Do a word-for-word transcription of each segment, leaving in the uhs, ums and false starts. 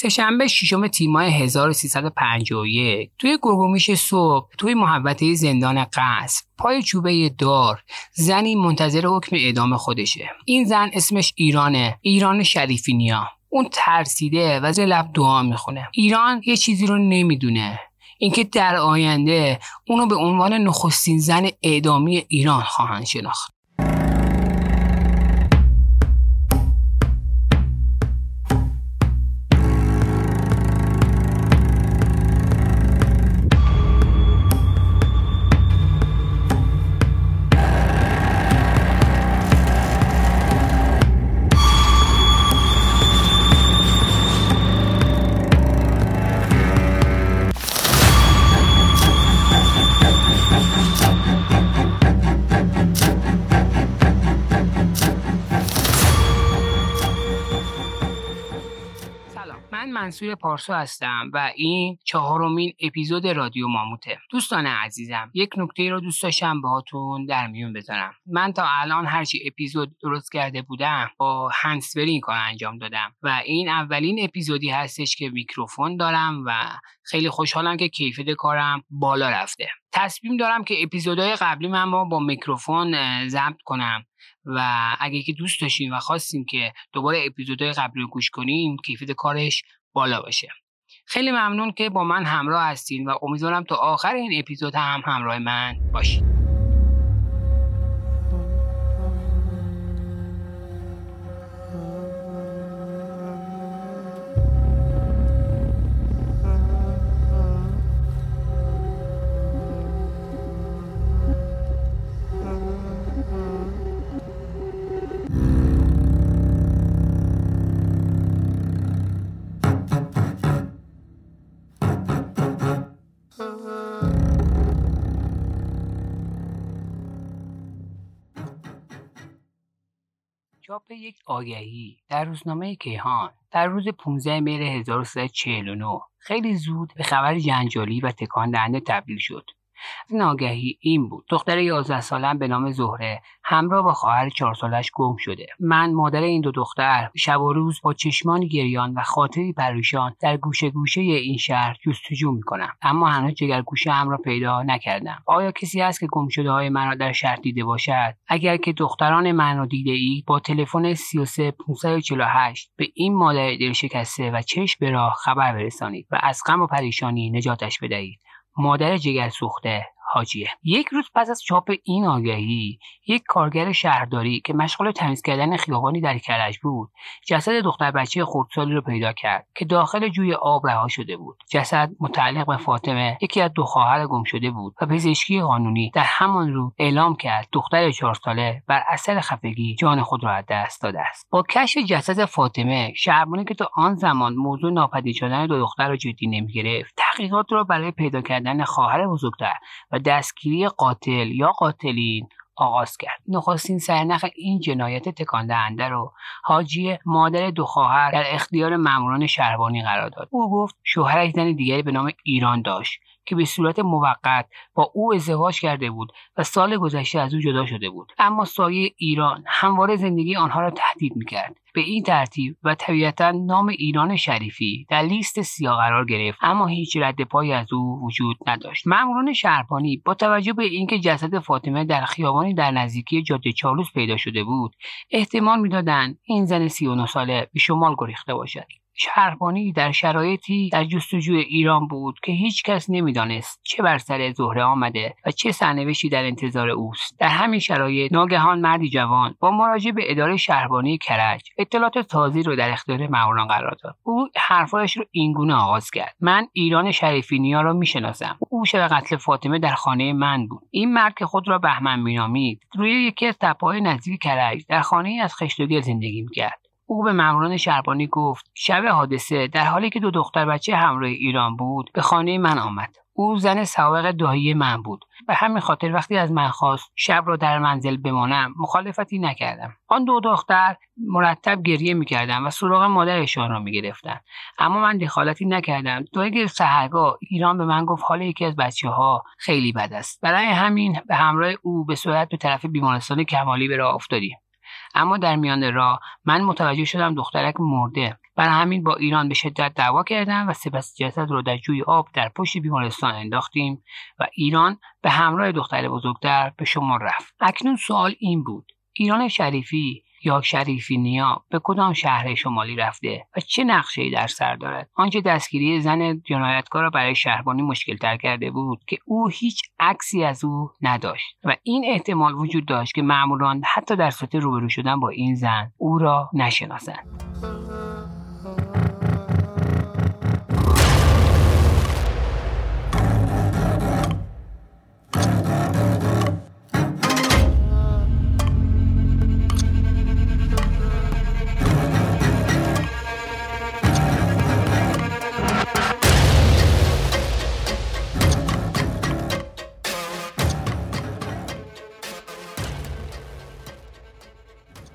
سه‌شنبه ششم تیمای هزار و سیصد و پنجاه و یک توی گرگومیش صبح توی محوطه زندان قصر پای چوبه دار زنی منتظر حکم اعدام خودشه. این زن اسمش ایرانه، ایران شریفینیا. اون ترسیده و زیر لب دعا میخونه. ایران یه چیزی رو نمیدونه، اینکه در آینده اونو به عنوان نخستین زن اعدامی ایران خواهند شناخت. منصور پارسو هستم و این چهارمین اپیزود رادیو ماموته. دوستان عزیزم، یک نکته رو دوست داشتم باهاتون در میون بذارم. من تا الان هرچی اپیزود درست کرده بودم با هندزفری این کار انجام دادم و این اولین اپیزودی هستش که میکروفون دارم و خیلی خوشحالم که کیفیت کارم بالا رفته. تصمیم دارم که اپیزودهای قبلی من با, با میکروفون ضبط کنم و اگه که دوست داشتین و خواستین که دوباره اپیزودهای قبلی رو گوش کنیم کیفیت کارش بالا باشه. خیلی ممنون که با من همراه هستین و امیدوارم تا آخر این اپیزود هم همراه من باشین. چاپ یک آگهی در روزنامه کیهان در روز پانزدهم مهر هزار و سیصد و چهل و نه خیلی زود به خبر جنجالی و تکان دهنده تبدیل شد. این آگهی این بود: دختر یازده ساله به نام زهره همراه با خواهر چهار سالش گم شده. من مادر این دو دختر شب و روز با چشمان گریان و خاطری پریشان در گوشه گوشه این شهر جستجو میکنم، اما هنوز جگرگوشه‌ام را پیدا نکردم. آیا کسی هست که گمشده های من را در شهر دیده باشد؟ اگر که دختران من را دیده ای با تلفن سی و سه پانصد و چهل و هشت به این مادر دل شکسته و چشم به راه خبر برسانید و از غم و پریشانی نجاتش بدهید. مادر جگر سوخته حاجیه. یک روز پس از چاپ این آگهی، یک کارگر شهرداری که مشغول تمیز کردن خیابانی در کرج بود، جسد دختر بچه خردسالی رو پیدا کرد که داخل جوی آب رها شده بود. جسد متعلق به فاطمه، یکی از دو خواهر گم شده بود و پزشکی قانونی در همان روز اعلام کرد دختر چهار ساله بر اثر خفگی جان خود را از دست داده است. با کشف جسد فاطمه، شهربانی که تا آن زمان موضوع ناپدید شدن دو دختر را جدی نمی‌گرفت، تحقیقات را برای پیدا کردن خواهر بزرگتر و دستگیری قاتل یا قاتلین آغاز کرد. نخستین سرنخ این جنایت تکان دهنده رو حاجی، مادر دو خواهر، در اختیار ماموران شهربانی قرار داد. او گفت شوهرش زن دیگری به نام ایران داشت که به صورت موقت با او ازدواج کرده بود و سال گذشته از او جدا شده بود، اما سایه ایران همواره زندگی آنها را تهدید می‌کرد. به این ترتیب و طبیعتاً نام ایران شریفی در لیست سیاه قرار گرفت، اما هیچ رد پایی از او وجود نداشت. ماموران شهربانی با توجه به اینکه جسد فاطمه در خیابانی در نزدیکی جاده چالوس پیدا شده بود، احتمال می‌دادند این زن سی و نه ساله به شمال گریخته باشد. شهربانی در شرایطی در جستجوی ایران بود که هیچ کس نمیدانست چه بر سر زهره آمده و چه سرنوشتی در انتظار اوست. در همین شرایط ناگهان مردی جوان با مراجعه به اداره شهربانی کرج اطلاعات تازه رو در اختیار ماموران قرار داد. او حرفایش رو اینگونه آغاز کرد: من ایران شریفینیا را میشناسم. او شب قتل فاطمه در خانه من بود. این مرد که خود را بهمن مینامید، روی یکی از تپه‌های نزدیک کرج در خانه‌ای از خشت و گل زندگی می‌کرد. او به ماموران شهربانی گفت شب حادثه در حالی که دو دختر بچه همراه ایران بود به خانه من آمد. او زن سابق دایی من بود. به همین خاطر وقتی از من خواست شب را در منزل بمانم مخالفتی نکردم. آن دو دختر مرتب گریه می‌کردند و سراغ مادرشان را می‌گرفتند، اما من دخالتی نکردم. تا که سحرگاه ایران به من گفت حال یکی از بچه‌ها خیلی بد است، برای همین به همراه او به سرعت به طرف بیمارستان کمالی به راه افتادیم. اما در میان راه من متوجه شدم دخترک مرده. برای همین با ایران به شدت دعوا کردم و سپس جسد رو در جوی آب در پشت بیمارستان انداختیم و ایران به همراه دختر بزرگتر به شمال رفت. اکنون سوال این بود: ایران شریفی یا شریفینیا به کدام شهر شمالی رفته و چه نقشه‌ای در سر دارد؟ آنچه دستگیری زن جنایتکار را برای شهربانی مشکل‌تر کرده بود که او هیچ عکسی از او نداشت و این احتمال وجود داشت که مأموران حتی در صورت روبرو شدن با این زن او را نشناسند.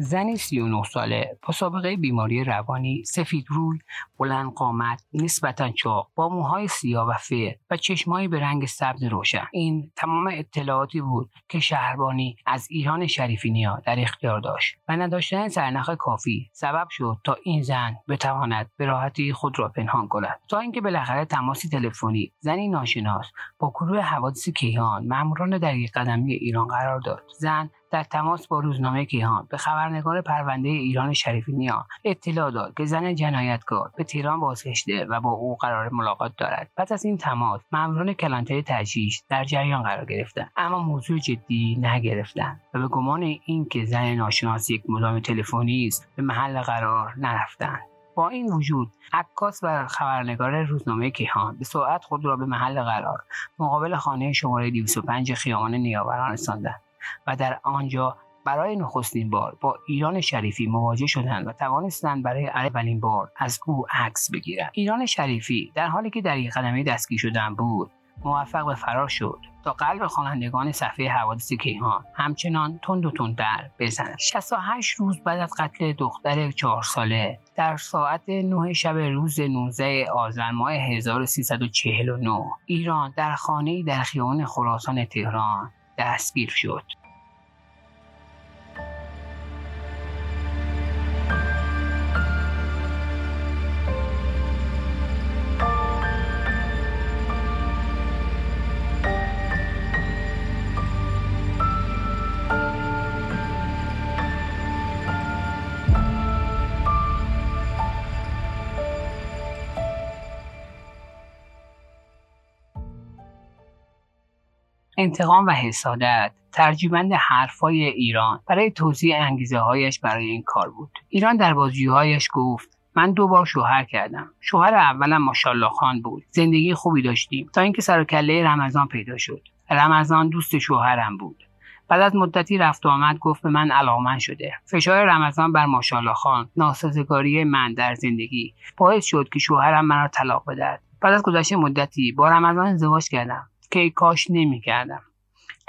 زنی سی و نه ساله با سابقه بیماری روانی، سفید روی، بلند قامت، نسبتاً چاق، با موهای سیاه و فر و چشمایی به رنگ سبز روشن. این تمام اطلاعاتی بود که شهربانی از ایران شریفینیا در اختیار داشت و نداشتن سرنخ کافی سبب شد تا این زن بتواند به راحتی خود را پنهان کند، تا اینکه بالاخره تماسی تلفنی زنی ناشناس با گروه حوادث کیهان ماموران در یک قدمی ایران قرار داد. زن در تماس با روزنامه کیهان به خبرنگار پرونده ایران شریفینیا اطلاع داد که زن جنایتکار به تهران بازگشته و با او قرار ملاقات دارد. پس از این تماس ماموران کلانتری تجهیز در جریان قرار گرفتند، اما موضوع جدی نگرفتند و به گمان اینکه زن ناشناس یک مدام تلفنی است به محل قرار نرفتند. با این وجود عکاس و خبرنگار روزنامه کیهان به سرعت خود را به محل قرار مقابل خانه شماره دویست و پنج خیابان نیاوران رساندند و در آنجا برای نخستین بار با ایران شریفی مواجه شدند و توانستند برای اولین بار از او عکس بگیرند. ایران شریفی در حالی که در یک قدمی دستگیر شدن بود موفق به فرار شد تا قلب خوانندگان صفحه حوادث کیهان همچنان تند و تندتر بزند. شصت و هشت روز بعد از قتل دختر چهار ساله در ساعت نه شب روز نوزدهم آذر ماه هزار و سیصد و چهل و نه ایران در خانه‌ای در خیابان خراسان تهران دستگیر شد. انتقام و حسادت ترجمند حرفای ایران برای توضیح انگیزه هایش برای این کار بود. ایران در بازجویی‌هایش گفت: من دو بار شوهر کردم. شوهر اولم ماشالله خان بود. زندگی خوبی داشتیم تا اینکه سر و کله رمضان پیدا شد. رمضان دوست شوهرم بود. بعد از مدتی رفت و آمد گفت به من علاقه‌مند شده. فشار رمضان بر ماشالله خان، ناسازگاری من در زندگی باعث شد که شوهرم من را طلاق بدهد. بعد از گذشت مدتی با رمضان ازدواج کردم که کاش نمی کردم.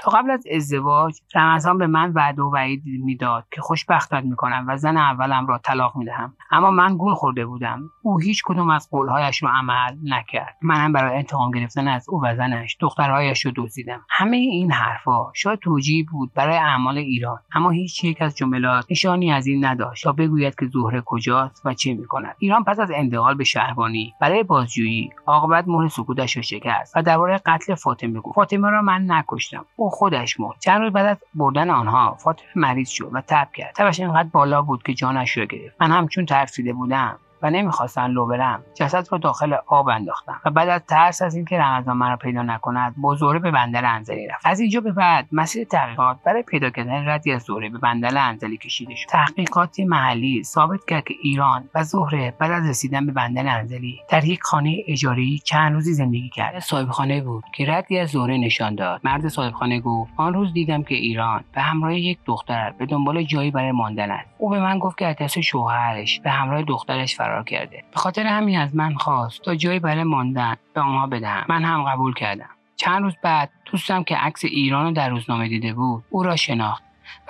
تا قبل از ازدواج رمضان به من وعده و وعید میداد که خوشبختت میکنم و زن اولم را طلاق میدهم، اما من گول خورده بودم. او هیچ کدوم از قولهایش را عمل نکرد. منم برای انتقام گرفتن از او و زنش دخترهایش را دزدیدم. همه این حرفا شاید توجیه بود برای اعمال ایران، اما هیچ یک از جملات نشانی از این نداشت تا بگوید که زهره کجاست و چه میکند. ایران پس از انتقال به شهربانی برای بازجویی عاقبت مهر سکوتش را شکست و درباره قتل فاطمه گفت: فاطمه را من نکشتم، خودش مرد. چند روز بعد از بردن آنها فاطمه مریض شد و تب کرد. تبش اینقدر بالا بود که جانش را گرفت. من همچون ترسیده بودم و نمیخواستن لو برم جسد رو داخل آب انداختم و بعد از ترس از اینکه رمضان من رو پیدا نکند با زهره به بندر انزلی رفت. از اینجا به بعد مسیر تحقیقات برای پیدا کردن ردی از زهره به بندر انزلی کشیده شد. تحقیقات محلی ثابت کرد که ایران و زهره بعد از رسیدن به بندر انزلی در یک خانه اجاره‌ای چند روزی زندگی کرد. صاحبخانه بود که ردی از زهره نشان داد. مرد صاحبخانه گفت: آن روز دیدم که ایران به همراه یک دختر به دنبال جایی برای ماندن است. او به من گفت که آدرس شوهرش به همراه دخترش کرده. به خاطر همین از من خواست تا جایی برای ماندن به آنها بدهم. من هم قبول کردم. چند روز بعد دوستم که عکس ایران رو در روزنامه دیده بود او را شناخت.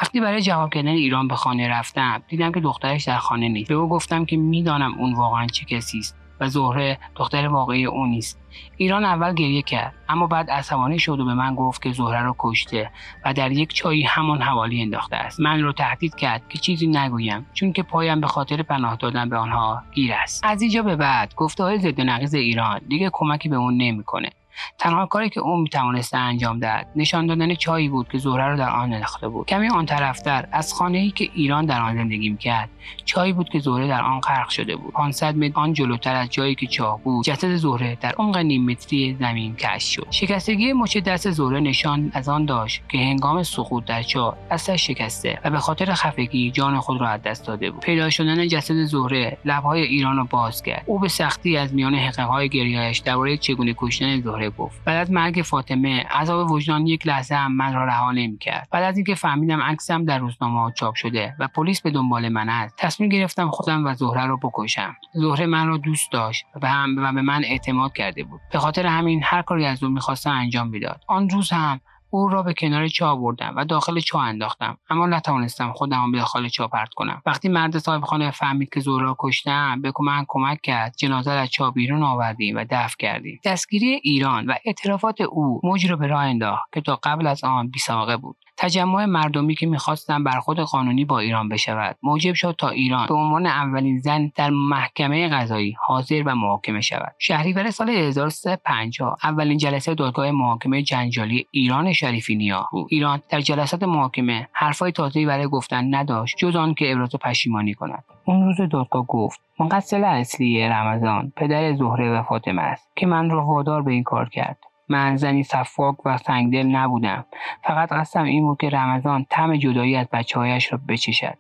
وقتی برای جواب کردن ایران به خانه رفتم دیدم که دخترش در خانه نیست. به او گفتم که میدانم اون واقعا چه کسی است و زهره دختر واقعی او نیست. ایران اول گریه کرد اما بعد عصبانی شد و به من گفت که زهره را کشته و در یک چایی همان حوالی انداخته است. من را تهدید کرد که چیزی نگویم چون که پایم به خاطر پناه دادن به آنها گیر است. از اینجا به بعد گفته‌های ضد و نقیض ایران دیگه کمکی به اون نمی‌کنه. تنها کاری که اون میتوانست انجام داد نشان دادن چایی بود که زهره رو در آن انداخته بود. کمی آن طرفتر از خانه‌ای که ایران در آن زندگی می‌کرد چایی بود که زهره در آن غرق شده بود. پانصد متر آن جلوتر از جایی که چاه بود جسد زهره در عمق نیم متری زمین کشف شد. شکستگی مچ دست زهره نشان از آن داشت که هنگام سقوط در چاه دستش شکسته و به خاطر خفگی جان خود را از دست داده بود. پیدا شدن جسد زهره لب‌های ایران را باز کرد. او به سختی از میان حقیقت‌های گریه‌اش درباره چگونه کشتن زهره گفت. بعد از مرگ فاطمه عذاب وجدان یک لحظه هم من را رها نمی‌کرد. بعد از اینکه فهمیدم عکسم در روزنامه‌ها چاپ شده و پلیس به دنبال من است، تصمیم گرفتم خودم و زهره را بکشم. زهره من را دوست داشت و به هم و به من اعتماد کرده بود. به خاطر همین هر کاری از او می‌خواستم انجام می‌داد. آن روز هم او را به کنار چاه بردم و داخل چاه انداختم اما نتوانستم خودم به داخل چاه پرت کنم. وقتی مرد صاحب خانه فهمید که زهره را کشتم به من کمک کرد. جنازه را از چاه بیرون آوردیم و دفن کردیم. دستگیری ایران و اعترافات او موجی را به راه انداخت که تا قبل از آن بی‌سابقه بود. تجمع مردمی که می‌خواستند برخورد قانونی با ایران بشود موجب شد تا ایران به عنوان اولین زن در محکمه قضایی حاضر و محاکمه شود. شهریور سال هزار و سیصد و پنجاه اولین جلسه دادگاه محاکمه جنجالی ایران شریفینیا بود. ایران در جلسات محاکمه حرفای تازه‌ای برای گفتن نداشت جز آن که ابراز پشیمانی کند. اون روز دادگاه گفت مقصر اصلی رمضان پدر زهره و فاطمه است که من را وادار به این کار کرد. من زنی صفاک و سنگدل نبودم. فقط قصدم این بود که رمضان طعم جدایی از بچه‌هایش را بچشد.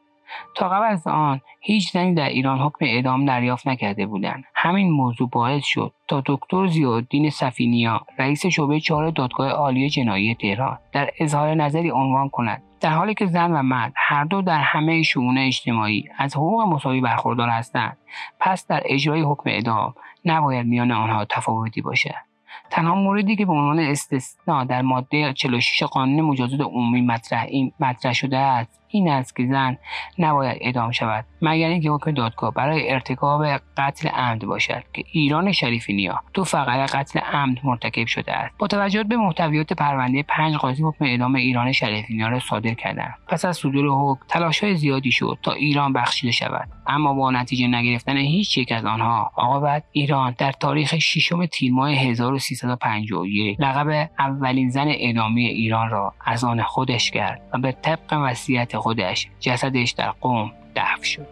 تا قبل از آن هیچ زنی در ایران حکم اعدام دریافت نکرده بودند. همین موضوع باعث شد تا دکتر سیدالدین سفینیا رئیس شعبه چهار دادگاه عالی جنایی تهران در اظهار نظری عنوان کند در حالی که زن و مرد هر دو در همه شئون اجتماعی از حقوق مساوی برخوردار هستند، پس در اجرای حکم اعدام نباید میان آنها تفاوتی باشد. تنها موردی که به عنوان استثنا در ماده چهل و شش قانون مجازات عمومی مطرح این مطرح شده است این است که زن نباید اعدام شود مگر اینکه حکم دادگاه برای ارتکاب قتل عمد باشد که ایران شریفینیا دو فقره قتل عمد مرتکب شده است. با توجه به محتویات پرونده پنج قاضی حکم اعدام ایران شریفینیا را صادر کردند. پس از صدور حکم تلاش‌های زیادی شد تا ایران بخشیده شود اما با نتیجه نگرفتن هیچ یک از آنها عاقبت ایران در تاریخ ششم تیر ماه هزار و سیصد و پنجاه و یک لقب اولین زن اعدامی ایران را از آن خودش کرد و به طبق وصیت خودش جسدش در قم دفن شد.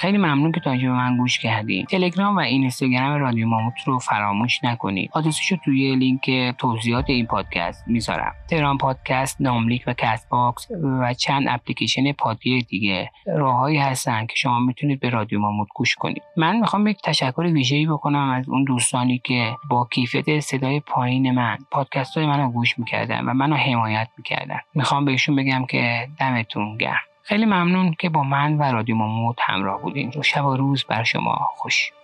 خیلی ممنون که تا اینجا به من گوش کردین. تلگرام و اینستاگرام رادیو ماموت رو فراموش نکنید. آدرسشو توی لینک توضیحات این پادکست میذارم. تهران پادکست، ناملیک و کست باکس و چند اپلیکیشن پادگیر دیگه راههایی هستن که شما میتونید به رادیو ماموت گوش کنید. من میخوام یک تشکر ویژه‌ای بکنم از اون دوستانی که با کیفیت صدای پایین من پادکست‌های منو گوش میکردن و منو حمایت میکردن. میخوام بهشون بگم که دمتون گرم. خیلی ممنون که با من و رادیو ماموت همراه بودین. شب و روز بر شما خوش.